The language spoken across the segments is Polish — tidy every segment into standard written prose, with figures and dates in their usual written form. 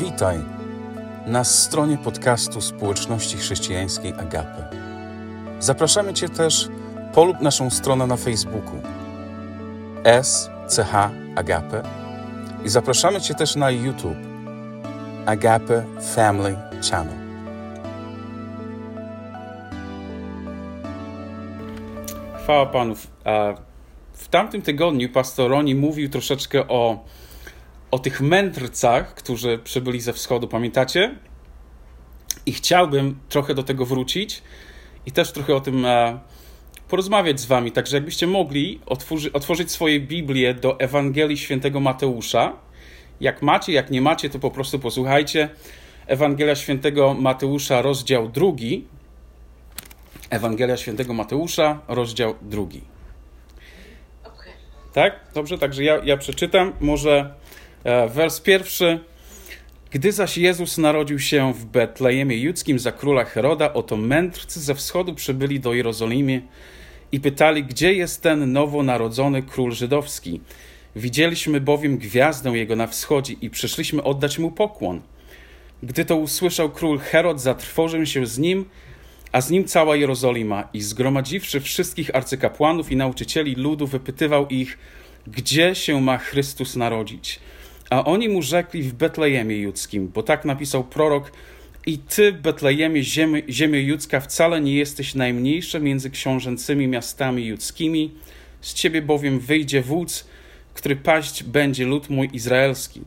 Witaj na stronie podcastu Społeczności Chrześcijańskiej Agape. Zapraszamy Cię też, polub naszą stronę na Facebooku SCH Agape i zapraszamy Cię też na YouTube Agape Family Channel. Chwała Panów. W tamtym tygodniu Pastor Roni mówił troszeczkę o tych mędrcach, którzy przybyli ze wschodu, pamiętacie? I chciałbym trochę do tego wrócić i też trochę o tym porozmawiać z wami. Także jakbyście mogli otworzyć swoje Biblię do Ewangelii Świętego Mateusza. Jak macie, jak nie macie, to po prostu posłuchajcie. Ewangelia Świętego Mateusza, rozdział 2. Ewangelia Świętego Mateusza, rozdział 2. Okay. Tak? Dobrze, także ja przeczytam. Może wers pierwszy. Gdy zaś Jezus narodził się w Betlejemie Judzkim za króla Heroda, oto mędrcy ze wschodu przybyli do Jerozolimy i pytali, gdzie jest ten nowonarodzony król żydowski. Widzieliśmy bowiem gwiazdę jego na wschodzie i przyszliśmy oddać mu pokłon. Gdy to usłyszał król Herod, zatrwożył się z nim, a z nim cała Jerozolima, i zgromadziwszy wszystkich arcykapłanów i nauczycieli ludu, wypytywał ich, gdzie się ma Chrystus narodzić. A oni mu rzekli, w Betlejemie Judzkim, bo tak napisał prorok, i ty, Betlejemie, ziemio judzka, wcale nie jesteś najmniejsza między książęcymi miastami judzkimi, z ciebie bowiem wyjdzie wódz, który paść będzie lud mój izraelski.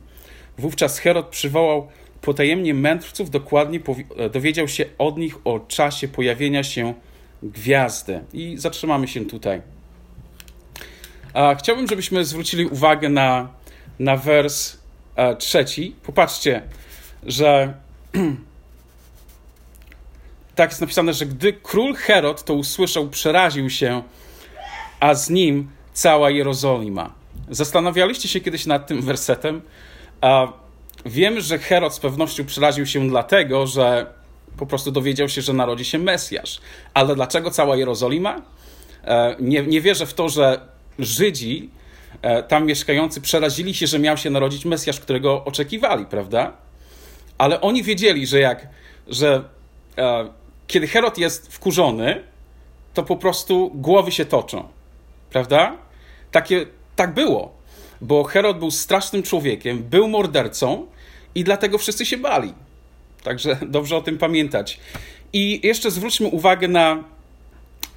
Wówczas Herod przywołał potajemnie mędrców, dokładnie dowiedział się od nich o czasie pojawienia się gwiazdy. I zatrzymamy się tutaj. Chciałbym, żebyśmy zwrócili uwagę na wers 3. Popatrzcie, że tak jest napisane, że gdy król Herod to usłyszał, przeraził się, a z nim cała Jerozolima. Zastanawialiście się kiedyś nad tym wersetem? Wiem, że Herod z pewnością przeraził się dlatego, że po prostu dowiedział się, że narodzi się Mesjasz. Ale dlaczego cała Jerozolima? Nie wierzę w to, że Żydzi tam mieszkający przerazili się, że miał się narodzić Mesjasz, którego oczekiwali, prawda? Ale oni wiedzieli, że kiedy Herod jest wkurzony, to po prostu głowy się toczą, prawda? Tak było. Bo Herod był strasznym człowiekiem, był mordercą i dlatego wszyscy się bali. Także dobrze o tym pamiętać. I jeszcze zwróćmy uwagę na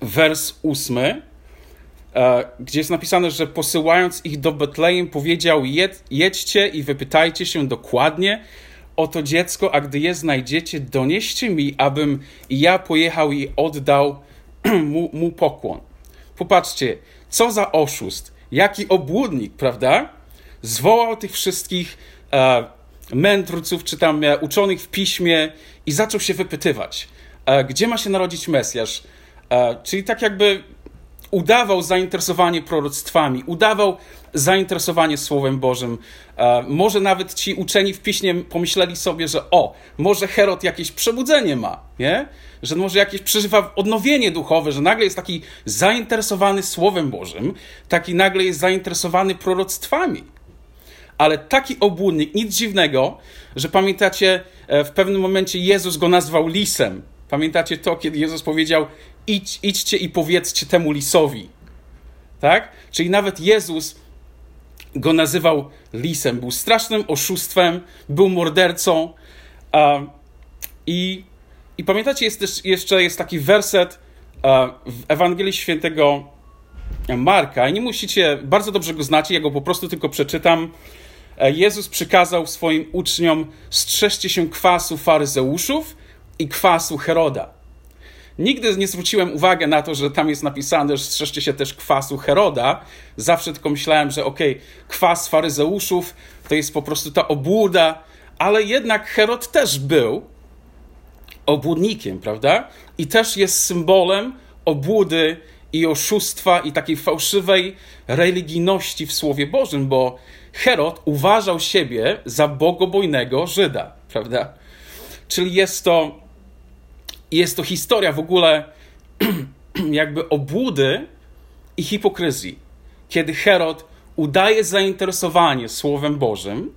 wers 8, gdzie jest napisane, że posyłając ich do Betlejem powiedział, jedźcie i wypytajcie się dokładnie o to dziecko, a gdy je znajdziecie, donieście mi, abym ja pojechał i oddał mu pokłon. Popatrzcie, co za oszust. Jaki obłudnik, prawda? Zwołał tych wszystkich mędrców, czy tam uczonych w piśmie i zaczął się wypytywać, gdzie ma się narodzić Mesjasz. Czyli tak jakby udawał zainteresowanie proroctwami, udawał zainteresowanie Słowem Bożym. Może nawet ci uczeni w piśmie pomyśleli sobie, że może Herod jakieś przebudzenie ma, nie? Że może jakieś przeżywa odnowienie duchowe, że nagle jest taki zainteresowany Słowem Bożym, taki nagle jest zainteresowany proroctwami. Ale taki obłudnik, nic dziwnego, że pamiętacie, w pewnym momencie Jezus go nazwał lisem. Pamiętacie to, kiedy Jezus powiedział, idźcie i powiedzcie temu lisowi. Tak? Czyli nawet Jezus go nazywał lisem. Był strasznym oszustwem, był mordercą. I pamiętacie, jest taki werset w Ewangelii Świętego Marka. I nie musicie, bardzo dobrze go znacie, ja go po prostu tylko przeczytam. Jezus przykazał swoim uczniom, strzeżcie się kwasu faryzeuszów i kwasu Heroda. Nigdy nie zwróciłem uwagi na to, że tam jest napisane, że strzeżcie się też kwasu Heroda. Zawsze tylko myślałem, że kwas faryzeuszów to jest po prostu ta obłuda, ale jednak Herod też był obłudnikiem, prawda? I też jest symbolem obłudy i oszustwa i takiej fałszywej religijności w Słowie Bożym, bo Herod uważał siebie za bogobojnego Żyda, prawda? Czyli jest to historia w ogóle jakby obłudy i hipokryzji. Kiedy Herod udaje zainteresowanie Słowem Bożym,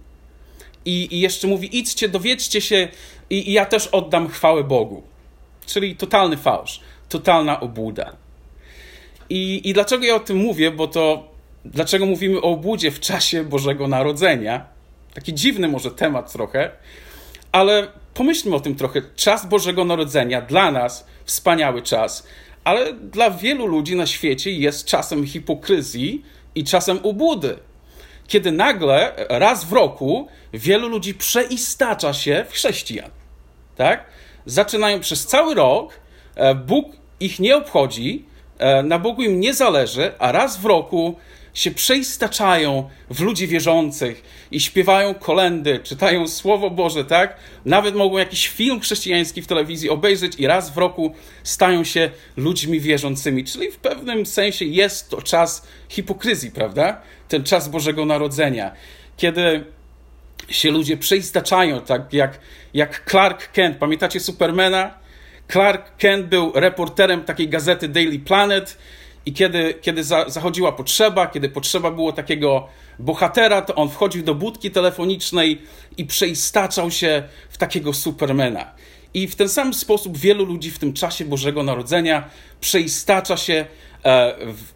I jeszcze mówi, idźcie, dowiedzcie się i ja też oddam chwałę Bogu. Czyli totalny fałsz, totalna obłuda. I dlaczego ja o tym mówię? Bo to dlaczego mówimy o obłudzie w czasie Bożego Narodzenia? Taki dziwny może temat trochę, ale pomyślmy o tym trochę. Czas Bożego Narodzenia dla nas wspaniały czas, ale dla wielu ludzi na świecie jest czasem hipokryzji i czasem obłudy. Kiedy nagle raz w roku wielu ludzi przeistacza się w chrześcijan. Tak? Zaczynają przez cały rok, Bóg ich nie obchodzi, na Bogu im nie zależy, a raz w roku się przeistaczają w ludzi wierzących i śpiewają kolędy, czytają Słowo Boże, tak? Nawet mogą jakiś film chrześcijański w telewizji obejrzeć i raz w roku stają się ludźmi wierzącymi. Czyli w pewnym sensie jest to czas hipokryzji, prawda? Ten czas Bożego Narodzenia, kiedy się ludzie przeistaczają, tak jak Clark Kent. Pamiętacie Supermana? Clark Kent był reporterem takiej gazety Daily Planet i kiedy zachodziła potrzeba, kiedy potrzeba było takiego bohatera, to on wchodził do budki telefonicznej i przeistaczał się w takiego Supermana. I w ten sam sposób wielu ludzi w tym czasie Bożego Narodzenia przeistacza się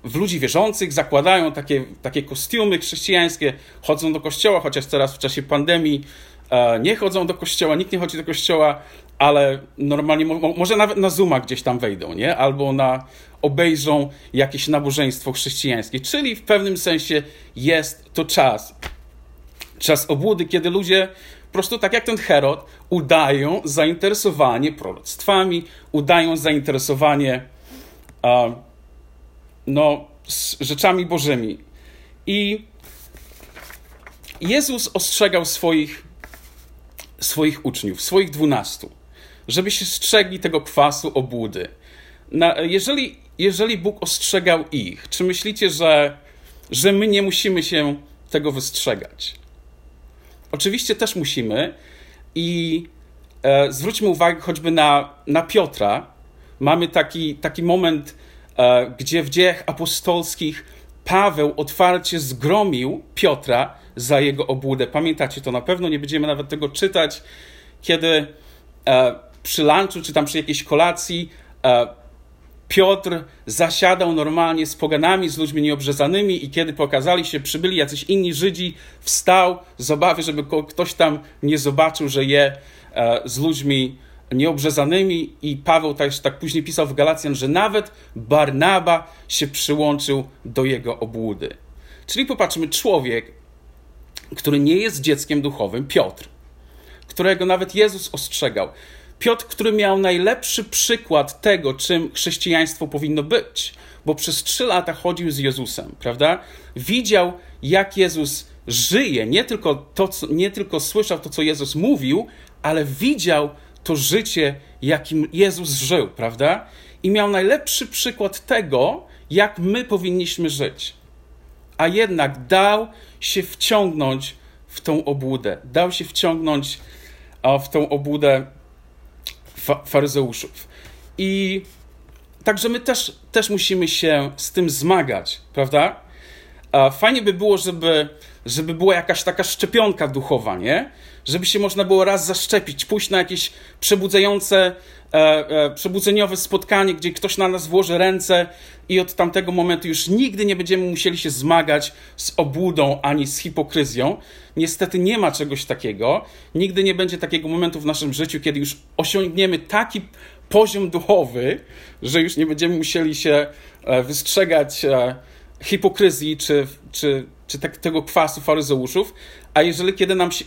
w ludzi wierzących, zakładają takie kostiumy chrześcijańskie, chodzą do kościoła, chociaż teraz w czasie pandemii nie chodzą do kościoła, nikt nie chodzi do kościoła, ale normalnie, może nawet na Zuma gdzieś tam wejdą, nie? Albo obejrzą jakieś nabożeństwo chrześcijańskie. Czyli w pewnym sensie jest to czas obłudy, kiedy ludzie po prostu tak jak ten Herod udają zainteresowanie proroctwami, udają zainteresowanie rzeczami bożymi. I Jezus ostrzegał swoich uczniów, swoich 12, żeby się strzegli tego kwasu obłudy. Jeżeli Bóg ostrzegał ich, czy myślicie, że my nie musimy się tego wystrzegać? Oczywiście też musimy i zwróćmy uwagę choćby na Piotra. Mamy taki moment, gdzie w Dziejach Apostolskich Paweł otwarcie zgromił Piotra za jego obłudę. Pamiętacie to na pewno, nie będziemy nawet tego czytać, kiedy przy lunchu czy tam przy jakiejś kolacji Piotr zasiadał normalnie z poganami, z ludźmi nieobrzezanymi i kiedy pokazali się, przybyli jacyś inni Żydzi, wstał z obawy, żeby ktoś tam nie zobaczył, że je z ludźmi nieobrzezanymi i Paweł też tak później pisał w Galacjan, że nawet Barnaba się przyłączył do jego obłudy. Czyli popatrzmy, człowiek, który nie jest dzieckiem duchowym, Piotr, którego nawet Jezus ostrzegał. Piotr, który miał najlepszy przykład tego, czym chrześcijaństwo powinno być, bo przez 3 lata chodził z Jezusem, prawda? Widział, jak Jezus żyje, nie tylko słyszał to, co Jezus mówił, ale widział to życie, jakim Jezus żył, prawda? I miał najlepszy przykład tego, jak my powinniśmy żyć. A jednak dał się wciągnąć w tą obłudę. Dał się wciągnąć w tą obłudę faryzeuszów. I także my też musimy się z tym zmagać, prawda? Fajnie by było, żeby była jakaś taka szczepionka duchowa, nie? Żeby się można było raz zaszczepić, pójść na jakieś przebudzeniowe spotkanie, gdzie ktoś na nas włoży ręce i od tamtego momentu już nigdy nie będziemy musieli się zmagać z obłudą ani z hipokryzją. Niestety nie ma czegoś takiego. Nigdy nie będzie takiego momentu w naszym życiu, kiedy już osiągniemy taki poziom duchowy, że już nie będziemy musieli się wystrzegać hipokryzji czy tego kwasu faryzeuszów, a jeżeli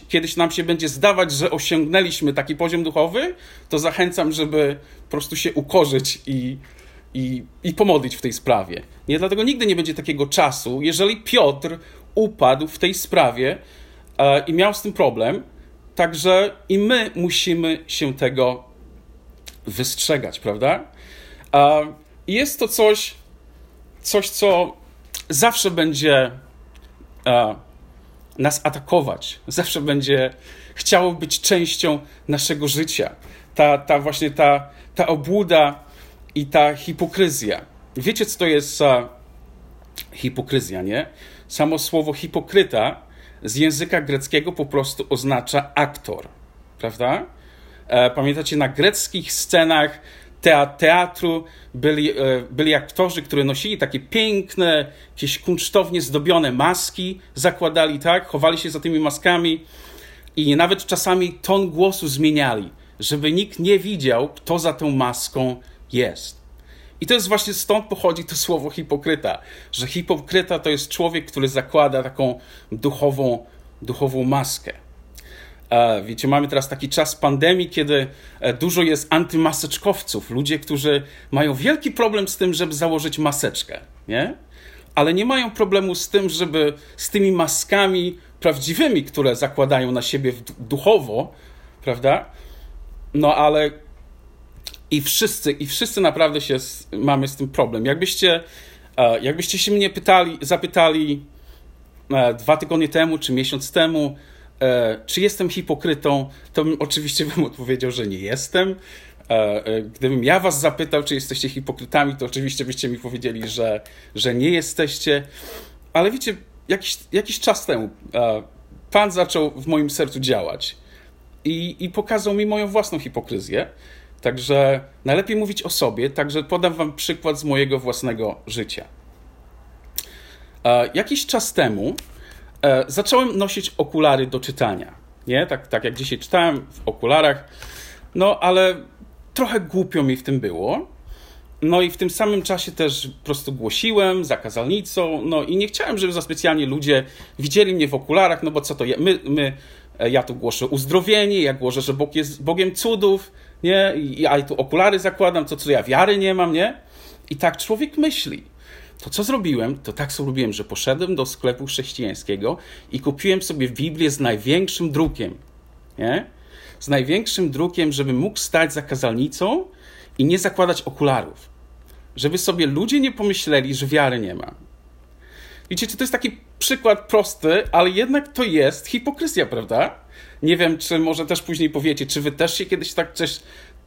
kiedyś nam się będzie zdawać, że osiągnęliśmy taki poziom duchowy, to zachęcam, żeby po prostu się ukorzyć i pomodlić w tej sprawie. Nie, dlatego nigdy nie będzie takiego czasu. Jeżeli Piotr upadł w tej sprawie i miał z tym problem, także i my musimy się tego wystrzegać, prawda? Jest to coś, co zawsze będzie nas atakować, zawsze będzie chciało być częścią naszego życia. Ta obłuda i ta hipokryzja. Wiecie, co to jest hipokryzja, nie? Samo słowo hipokryta z języka greckiego po prostu oznacza aktor, prawda? Pamiętacie, na greckich scenach teatru byli aktorzy, którzy nosili takie piękne, jakieś kunsztownie zdobione maski, zakładali, tak, chowali się za tymi maskami i nawet czasami ton głosu zmieniali, żeby nikt nie widział, kto za tą maską jest. I to jest właśnie stąd pochodzi to słowo hipokryta, że hipokryta to jest człowiek, który zakłada taką duchową maskę. Wiecie, mamy teraz taki czas pandemii, kiedy dużo jest antymaseczkowców, ludzie, którzy mają wielki problem z tym, żeby założyć maseczkę, nie? Ale nie mają problemu z tym, żeby z tymi maskami prawdziwymi, które zakładają na siebie duchowo, prawda? No ale i wszyscy naprawdę mamy z tym problem. Jakbyście się mnie zapytali 2 tygodnie temu czy miesiąc temu, czy jestem hipokrytą, to oczywiście bym odpowiedział, że nie jestem. Gdybym ja was zapytał, czy jesteście hipokrytami, to oczywiście byście mi powiedzieli, że nie jesteście. Ale wiecie, jakiś czas temu Pan zaczął w moim sercu działać i pokazał mi moją własną hipokryzję. Także najlepiej mówić o sobie, także podam wam przykład z mojego własnego życia. Jakiś czas temu zacząłem nosić okulary do czytania. Nie? Tak jak dzisiaj czytałem w okularach, no ale trochę głupio mi w tym było. No i w tym samym czasie też po prostu głosiłem za kazalnicą, no i nie chciałem, żeby za specjalnie ludzie widzieli mnie w okularach, no bo co to ja tu głoszę uzdrowienie, ja głoszę, że Bóg jest Bogiem cudów, nie? Ja tu okulary zakładam, co ja wiary nie mam, nie? I tak człowiek myśli. To co zrobiłem, to tak sobie robiłem, że poszedłem do sklepu chrześcijańskiego i kupiłem sobie Biblię z największym drukiem. Nie? Z największym drukiem, żebym mógł stać za kazalnicą i nie zakładać okularów. Żeby sobie ludzie nie pomyśleli, że wiary nie ma. Widzicie, to jest taki przykład prosty, ale jednak to jest hipokryzja, prawda? Nie wiem, czy może też później powiecie, czy wy też się kiedyś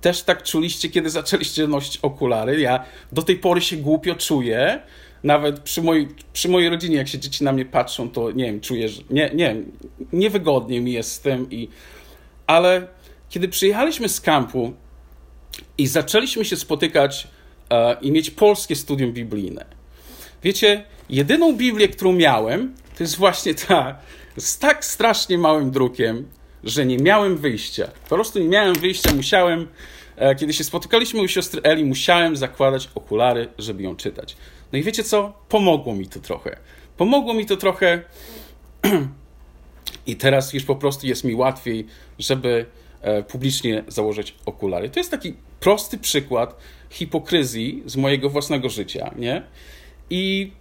też tak czuliście, kiedy zaczęliście nosić okulary. Ja do tej pory się głupio czuję. Nawet przy mojej rodzinie, jak się dzieci na mnie patrzą, to nie wiem, czuję, że niewygodnie mi jest z tym. Ale kiedy przyjechaliśmy z kampu i zaczęliśmy się spotykać i mieć polskie studium biblijne. Wiecie, jedyną Biblię, którą miałem, to jest właśnie ta z tak strasznie małym drukiem, że nie miałem wyjścia. Po prostu nie miałem wyjścia, musiałem, kiedy się spotykaliśmy u siostry Eli, musiałem zakładać okulary, żeby ją czytać. No i wiecie co? Pomogło mi to trochę. I teraz już po prostu jest mi łatwiej, żeby publicznie założyć okulary. To jest taki prosty przykład hipokryzji z mojego własnego życia, nie? I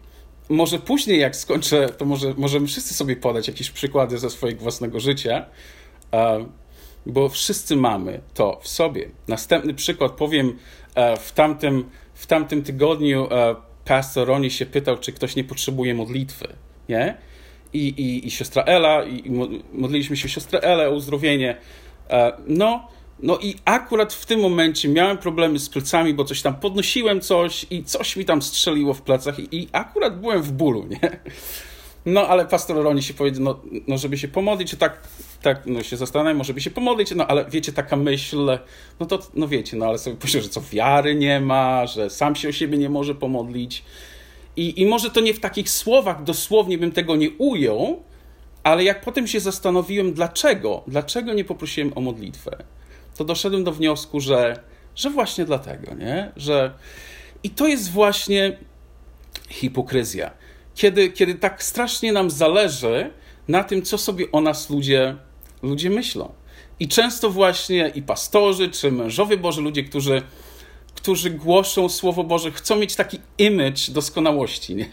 może później, jak skończę, to możemy wszyscy sobie podać jakieś przykłady ze swojego własnego życia, bo wszyscy mamy to w sobie. Następny przykład powiem, w tamtym tygodniu Pastor Roni się pytał, czy ktoś nie potrzebuje modlitwy, nie? I siostra Ela, i modliliśmy się siostrę Elę o uzdrowienie. No i akurat w tym momencie miałem problemy z plecami, bo coś tam podnosiłem i coś mi tam strzeliło w plecach i akurat byłem w bólu, nie? No ale pastor Roni się powiedział, no żeby się pomodlić, tak, się zastanawiam, może by się pomodlić, no ale wiecie, taka myśl, ale sobie powiedział, że co, wiary nie ma, że sam się o siebie nie może pomodlić. I może to nie w takich słowach dosłownie bym tego nie ujął, ale jak potem się zastanowiłem, dlaczego nie poprosiłem o modlitwę, to doszedłem do wniosku, że właśnie dlatego, nie? I to jest właśnie hipokryzja. Kiedy tak strasznie nam zależy na tym, co sobie o nas ludzie myślą. I często właśnie i pastorzy, czy mężowie Boży, ludzie, którzy głoszą Słowo Boże, chcą mieć taki image doskonałości, nie?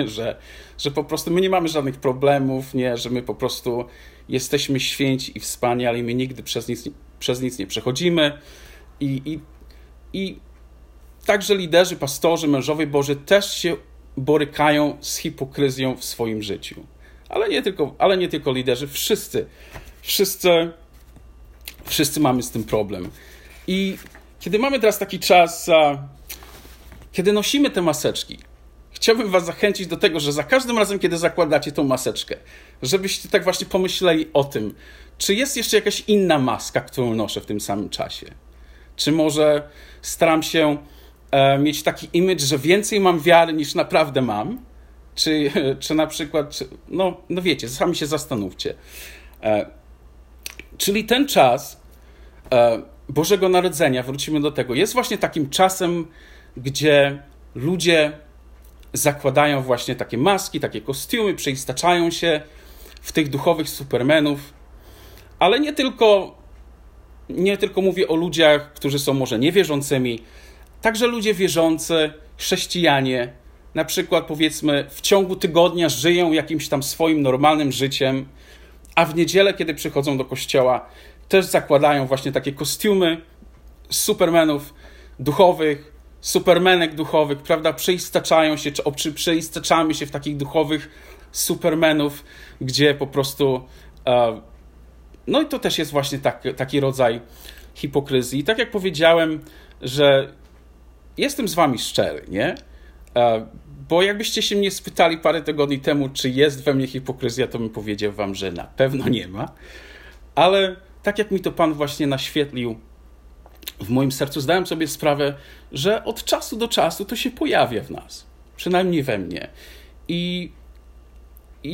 Że po prostu my nie mamy żadnych problemów, nie? Że my po prostu jesteśmy święci i wspaniali, i my nigdy przez nic nie przechodzimy. I także liderzy, pastorzy, mężowie Boży też się borykają z hipokryzją w swoim życiu. Ale nie tylko liderzy, wszyscy mamy z tym problem. I kiedy mamy teraz taki czas, kiedy nosimy te maseczki, chciałbym was zachęcić do tego, że za każdym razem, kiedy zakładacie tą maseczkę, żebyście tak właśnie pomyśleli o tym, czy jest jeszcze jakaś inna maska, którą noszę w tym samym czasie. Czy może staram się mieć taki image, że więcej mam wiary niż naprawdę mam? Czy na przykład, no wiecie, sami się zastanówcie. Czyli ten czas Bożego Narodzenia, wrócimy do tego, jest właśnie takim czasem, gdzie ludzie zakładają właśnie takie maski, takie kostiumy, przeistaczają się w tych duchowych supermenów, ale nie tylko mówię o ludziach, którzy są może niewierzącymi, także ludzie wierzący, chrześcijanie, na przykład powiedzmy w ciągu tygodnia żyją jakimś tam swoim normalnym życiem, a w niedzielę, kiedy przychodzą do kościoła, też zakładają właśnie takie kostiumy supermenów duchowych, supermenek duchowych, prawda, przeistaczają się, czy przeistaczamy się w takich duchowych supermenów, gdzie po prostu, no i to też jest właśnie taki rodzaj hipokryzji. I tak jak powiedziałem, że jestem z wami szczery, nie? Bo jakbyście się mnie spytali parę tygodni temu, czy jest we mnie hipokryzja, to bym powiedział wam, że na pewno nie ma. Ale tak jak mi to Pan właśnie naświetlił w moim sercu, zdałem sobie sprawę, że od czasu do czasu to się pojawia w nas, przynajmniej we mnie. I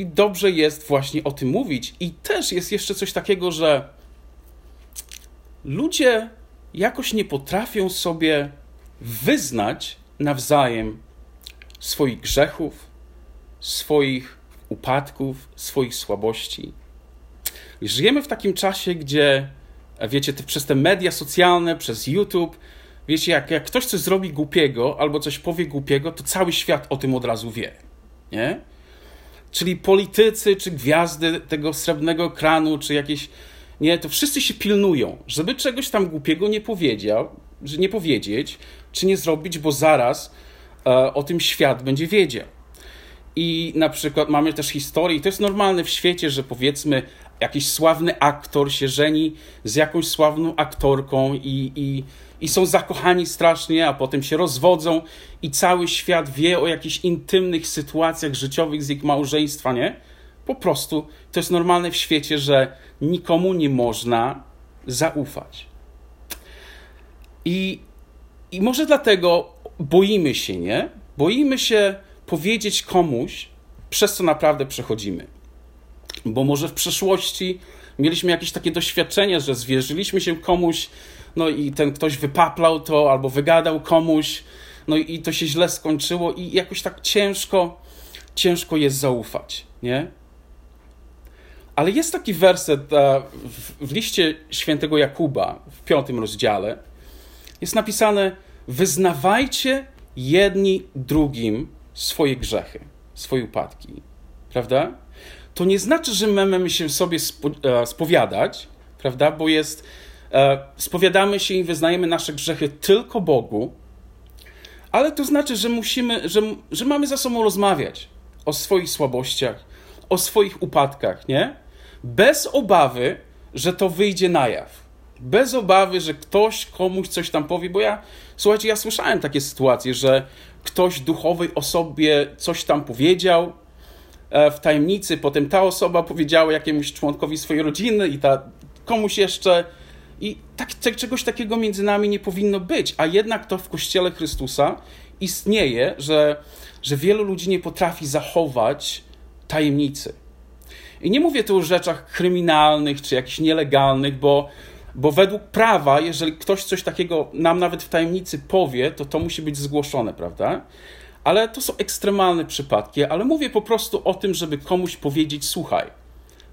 dobrze jest właśnie o tym mówić. I też jest jeszcze coś takiego, że ludzie jakoś nie potrafią sobie wyznać nawzajem swoich grzechów, swoich upadków, swoich słabości. Żyjemy w takim czasie, gdzie, wiecie, przez te media socjalne, przez YouTube, wiecie, jak ktoś coś zrobi głupiego albo coś powie głupiego, to cały świat o tym od razu wie, nie? Czyli politycy, czy gwiazdy tego srebrnego ekranu, czy jakieś, nie, to wszyscy się pilnują, żeby czegoś tam głupiego nie powiedzieć, czy nie zrobić, bo zaraz o tym świat będzie wiedział. I na przykład mamy też historię, i to jest normalne w świecie, że powiedzmy jakiś sławny aktor się żeni z jakąś sławną aktorką i są zakochani strasznie, a potem się rozwodzą i cały świat wie o jakichś intymnych sytuacjach życiowych z ich małżeństwa, nie? Po prostu to jest normalne w świecie, że nikomu nie można zaufać. I może dlatego boimy się, nie? Boimy się powiedzieć komuś, przez co naprawdę przechodzimy. Bo może w przeszłości mieliśmy jakieś takie doświadczenia, że zwierzyliśmy się komuś, no i ten ktoś wypaplał to albo wygadał komuś, no i to się źle skończyło i jakoś tak ciężko jest zaufać, nie? Ale jest taki werset w liście świętego Jakuba w 5 rozdziale. Jest napisane: wyznawajcie jedni drugim swoje grzechy, swoje upadki, prawda? To nie znaczy, że my mamy się sobie spowiadać, prawda? Bo spowiadamy się i wyznajemy nasze grzechy tylko Bogu, ale to znaczy, że musimy, że mamy ze sobą rozmawiać o swoich słabościach, o swoich upadkach, nie? Bez obawy, że to wyjdzie na jaw. Bez obawy, że ktoś komuś coś tam powie, bo słuchajcie, ja słyszałem takie sytuacje, że ktoś duchowej osobie coś tam powiedział w tajemnicy, potem ta osoba powiedziała jakiemuś członkowi swojej rodziny i komuś jeszcze. I czegoś takiego między nami nie powinno być, a jednak to w Kościele Chrystusa istnieje, że wielu ludzi nie potrafi zachować tajemnicy. I nie mówię tu o rzeczach kryminalnych czy jakichś nielegalnych, bo według prawa, jeżeli ktoś coś takiego nam nawet w tajemnicy powie, to musi być zgłoszone, prawda? Ale to są ekstremalne przypadki, ale mówię po prostu o tym, żeby komuś powiedzieć: słuchaj,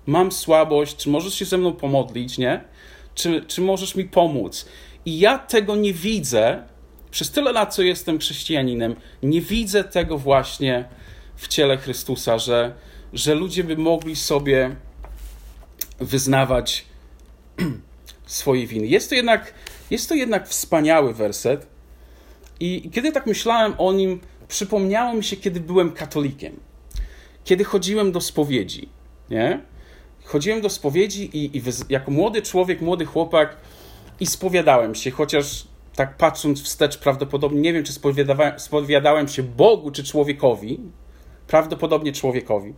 mam słabość, czy możesz się ze mną pomodlić, nie? Czy możesz mi pomóc? I ja tego nie widzę, przez tyle lat, co jestem chrześcijaninem, nie widzę tego właśnie w ciele Chrystusa, że ludzie by mogli sobie wyznawać swojej winy. Jest to jednak wspaniały werset i kiedy tak myślałem o nim, przypomniało mi się, kiedy byłem katolikiem. Kiedy chodziłem do spowiedzi, nie? Chodziłem do spowiedzi i jako młody człowiek, młody chłopak i spowiadałem się, chociaż tak patrząc wstecz prawdopodobnie, nie wiem, czy spowiadałem się Bogu, czy człowiekowi, prawdopodobnie człowiekowi.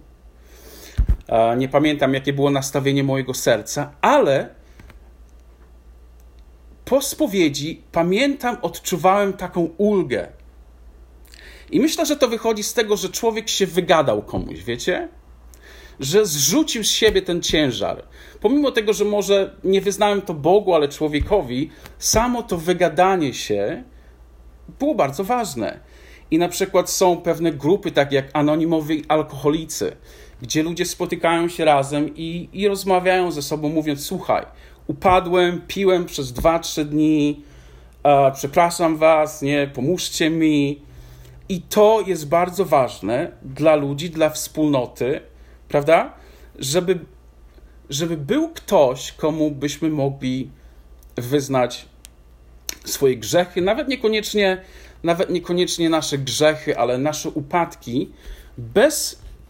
Nie pamiętam, jakie było nastawienie mojego serca, ale po spowiedzi, pamiętam, odczuwałem taką ulgę. I myślę, że to wychodzi z tego, że człowiek się wygadał komuś, wiecie? Że zrzucił z siebie ten ciężar. Pomimo tego, że może nie wyznałem to Bogu, ale człowiekowi, samo to wygadanie się było bardzo ważne. I na przykład są pewne grupy, takie jak anonimowi alkoholicy, gdzie ludzie spotykają się razem i rozmawiają ze sobą, mówiąc: słuchaj, upadłem, piłem przez 2-3 dni, przepraszam was, nie, pomóżcie mi. I to jest bardzo ważne dla ludzi, dla wspólnoty, prawda? Żeby był ktoś, komu byśmy mogli wyznać swoje grzechy, nawet niekoniecznie nasze grzechy, ale nasze upadki,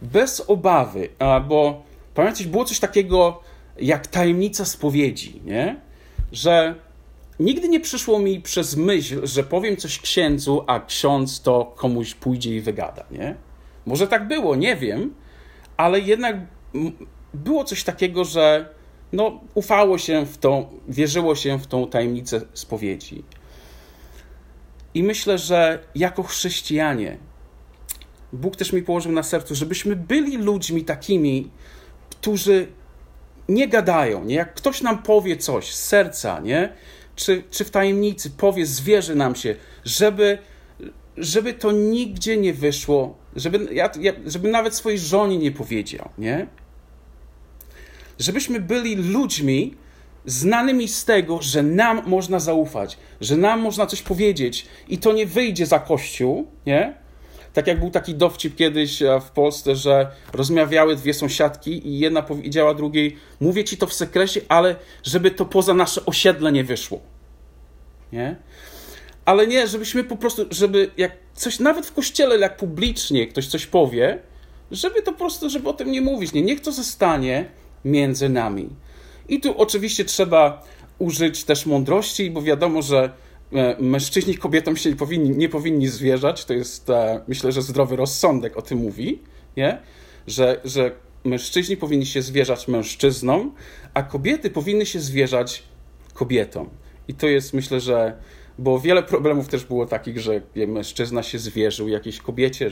bez obawy. Bo pamiętacie, było coś takiego jak tajemnica spowiedzi, nie? Że nigdy nie przyszło mi przez myśl, że powiem coś księdzu, a ksiądz to komuś pójdzie i wygada, nie? Może tak było, nie wiem, ale jednak było coś takiego, że no, ufało się w to, wierzyło się w tą tajemnicę spowiedzi. I myślę, że jako chrześcijanie Bóg też mi położył na sercu, żebyśmy byli ludźmi takimi, którzy nie gadają, nie? Jak ktoś nam powie coś z serca, nie? Czy w tajemnicy powie, zwierzy nam się, żeby to nigdzie nie wyszło, żeby nawet swojej żonie nie powiedział, nie? Żebyśmy byli ludźmi znanymi z tego, że nam można zaufać, że nam można coś powiedzieć i to nie wyjdzie za kościół, nie? Tak jak był taki dowcip kiedyś w Polsce, że rozmawiały dwie sąsiadki i jedna powiedziała drugiej: mówię ci to w sekrecie, ale żeby to poza nasze osiedle nie wyszło. Nie? Ale nie, żebyśmy po prostu, żeby jak coś, nawet w kościele, jak publicznie ktoś coś powie, żeby to po prostu, żeby o tym nie mówić. Nie? Niech to zostanie między nami. I tu oczywiście trzeba użyć też mądrości, bo wiadomo, że mężczyźni kobietom się nie powinni zwierzać, to jest, myślę, że zdrowy rozsądek o tym mówi, nie? Że mężczyźni powinni się zwierzać mężczyznom, a kobiety powinny się zwierzać kobietom. I to jest, myślę, że, bo wiele problemów też było takich, że mężczyzna się zwierzył jakiejś kobiecie,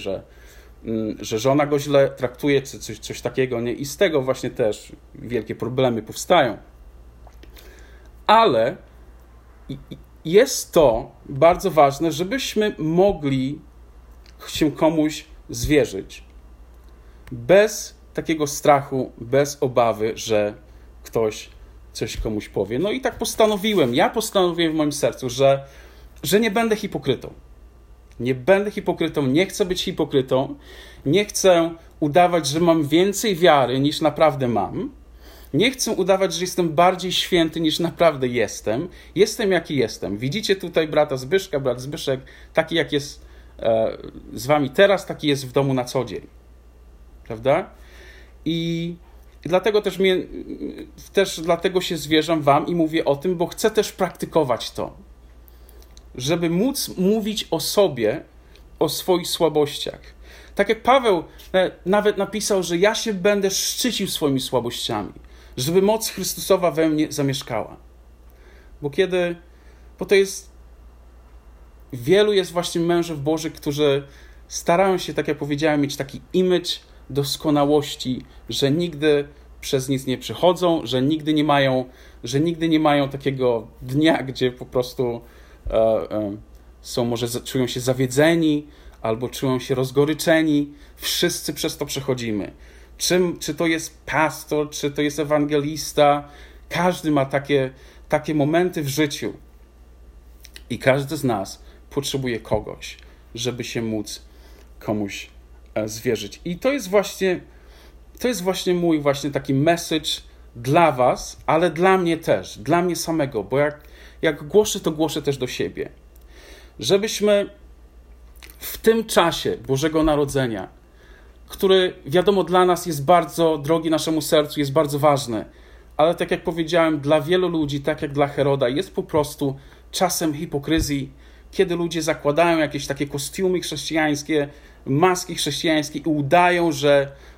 że żona go źle traktuje, czy coś takiego, nie? I z tego właśnie też wielkie problemy powstają. Ale jest to bardzo ważne, żebyśmy mogli się komuś zwierzyć. Bez takiego strachu, bez obawy, że ktoś coś komuś powie. No i tak postanowiłem, postanowiłem w moim sercu, że nie będę hipokrytą. Nie będę hipokrytą, nie chcę być hipokrytą, nie chcę udawać, że mam więcej wiary niż naprawdę mam. Nie chcę udawać, że jestem bardziej święty niż naprawdę jestem. Jestem jaki jestem. Widzicie tutaj brata Zbyszka, brat Zbyszek, taki jak jest z wami teraz, taki jest w domu na co dzień. Prawda? I dlatego też dlatego się zwierzam wam i mówię o tym, bo chcę też praktykować to. Żeby móc mówić o sobie, o swoich słabościach. Tak jak Paweł nawet napisał, że ja się będę szczycił swoimi słabościami. Żeby moc Chrystusowa we mnie zamieszkała. Bo to jest... Wielu jest właśnie mężów Bożych, którzy starają się, tak jak powiedziałem, mieć taki image doskonałości, że nigdy przez nic nie przychodzą, że nigdy nie mają takiego dnia, gdzie po prostu są, może czują się zawiedzeni, albo czują się rozgoryczeni. Wszyscy przez to przechodzimy. Czy to jest pastor, czy to jest ewangelista. Każdy ma takie momenty w życiu. I każdy z nas potrzebuje kogoś, żeby się móc komuś zwierzyć. I to jest właśnie mój właśnie taki message dla was, ale dla mnie też, dla mnie samego, bo jak głoszę, to głoszę też do siebie. Żebyśmy w tym czasie Bożego Narodzenia, który wiadomo dla nas jest bardzo drogi naszemu sercu, jest bardzo ważny, ale tak jak powiedziałem, dla wielu ludzi, tak jak dla Heroda, jest po prostu czasem hipokryzji, kiedy ludzie zakładają jakieś takie kostiumy chrześcijańskie, maski chrześcijańskie i udają,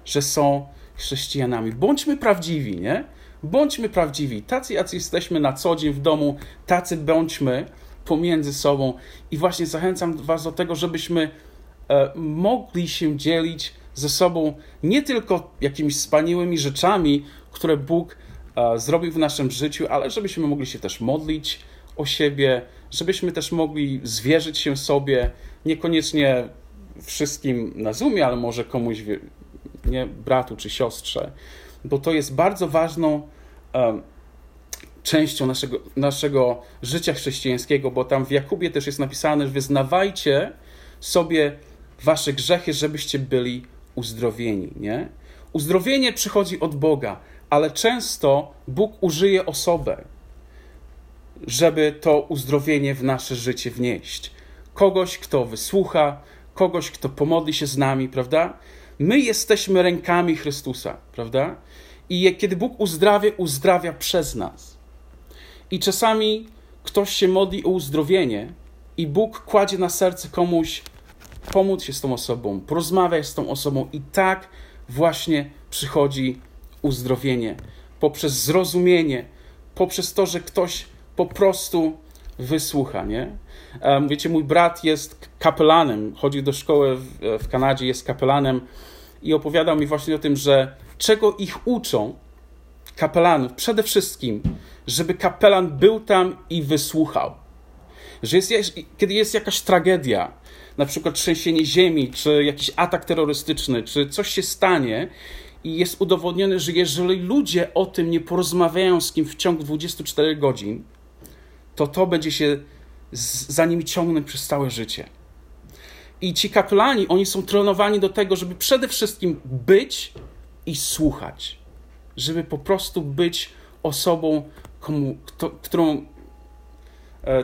że są chrześcijanami. Bądźmy prawdziwi, nie? Bądźmy prawdziwi. Tacy, jacy jesteśmy na co dzień w domu, tacy bądźmy pomiędzy sobą. I właśnie zachęcam was do tego, żebyśmy mogli się dzielić ze sobą nie tylko jakimiś wspaniałymi rzeczami, które Bóg zrobił w naszym życiu, ale żebyśmy mogli się też modlić o siebie, żebyśmy też mogli zwierzyć się sobie, niekoniecznie wszystkim na Zoomie, ale może komuś, nie, bratu czy siostrze, bo to jest bardzo ważną częścią naszego życia chrześcijańskiego, bo tam w Jakubie też jest napisane, że wyznawajcie sobie wasze grzechy, żebyście byli uzdrowieni, nie? Uzdrowienie przychodzi od Boga, ale często Bóg użyje osobę, żeby to uzdrowienie w nasze życie wnieść. Kogoś, kto wysłucha, kogoś, kto pomodli się z nami, prawda? My jesteśmy rękami Chrystusa, prawda? I kiedy Bóg uzdrawia, uzdrawia przez nas. I czasami ktoś się modli o uzdrowienie i Bóg kładzie na serce komuś, pomóc się z tą osobą, porozmawiaj z tą osobą i tak właśnie przychodzi uzdrowienie. Poprzez zrozumienie, poprzez to, że ktoś po prostu wysłucha, nie? Wiecie, mój brat jest kapelanem, chodził do szkoły w Kanadzie, jest kapelanem i opowiadał mi właśnie o tym, że czego ich uczą kapelanów, przede wszystkim, żeby kapelan był tam i wysłuchał. Że kiedy jest jakaś tragedia, na przykład trzęsienie ziemi, czy jakiś atak terrorystyczny, czy coś się stanie i jest udowodnione, że jeżeli ludzie o tym nie porozmawiają z kim w ciągu 24 godzin, to będzie się za nimi ciągnąć przez całe życie. I ci kapelani, oni są trenowani do tego, żeby przede wszystkim być i słuchać. Żeby po prostu być osobą,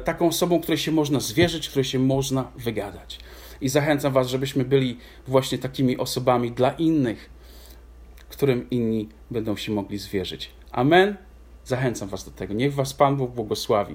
taką osobą, której się można zwierzyć, której się można wygadać. I zachęcam was, żebyśmy byli właśnie takimi osobami dla innych, którym inni będą się mogli zwierzyć. Amen. Zachęcam was do tego. Niech was Pan Bóg błogosławi.